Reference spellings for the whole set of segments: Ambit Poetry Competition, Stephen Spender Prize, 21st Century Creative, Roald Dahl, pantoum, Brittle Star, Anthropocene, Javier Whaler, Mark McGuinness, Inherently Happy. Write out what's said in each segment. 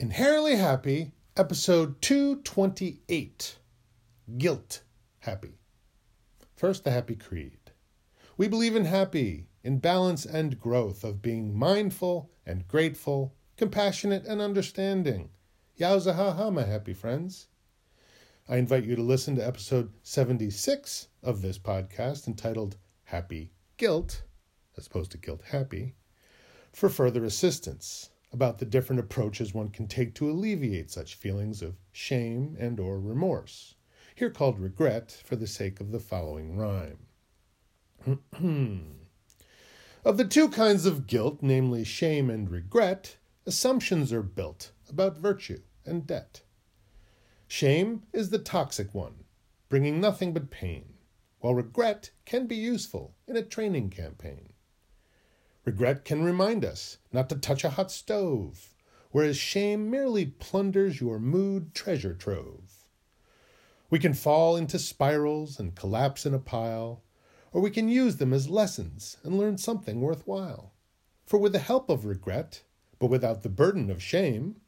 Inherently Happy, episode 228, Guilt Happy. First, the Happy Creed. We believe in happy, in balance and growth, of being mindful and grateful, compassionate and understanding. Yowza ha ha, my happy friends. I invite you to listen to episode 76 of this podcast, entitled Happy Guilt, as opposed to Guilt Happy, for further assistance about the different approaches one can take to alleviate such feelings of shame and or remorse, here called regret for the sake of the following rhyme. Of the two kinds of guilt, namely shame and regret, assumptions are built about virtue and debt. Shame is the toxic one, bringing nothing but pain, while regret can be useful in a training campaign. Regret can remind us not to touch a hot stove, whereas shame merely plunders your mood treasure trove. We can fall into spirals and collapse in a pile, or we can use them as lessons and learn something worthwhile. For with the help of regret, but without the burden of shame,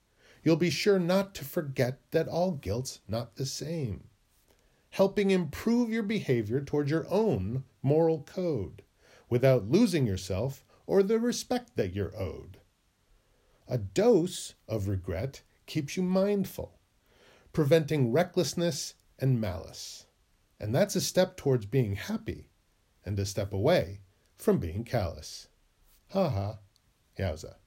you'll be sure not to forget that all guilt's not the same, helping improve your behavior toward your own moral code, without losing yourself or the respect that you're owed. A dose of regret keeps you mindful, preventing recklessness and malice. And that's a step towards being happy and a step away from being callous. Ha ha, yowza.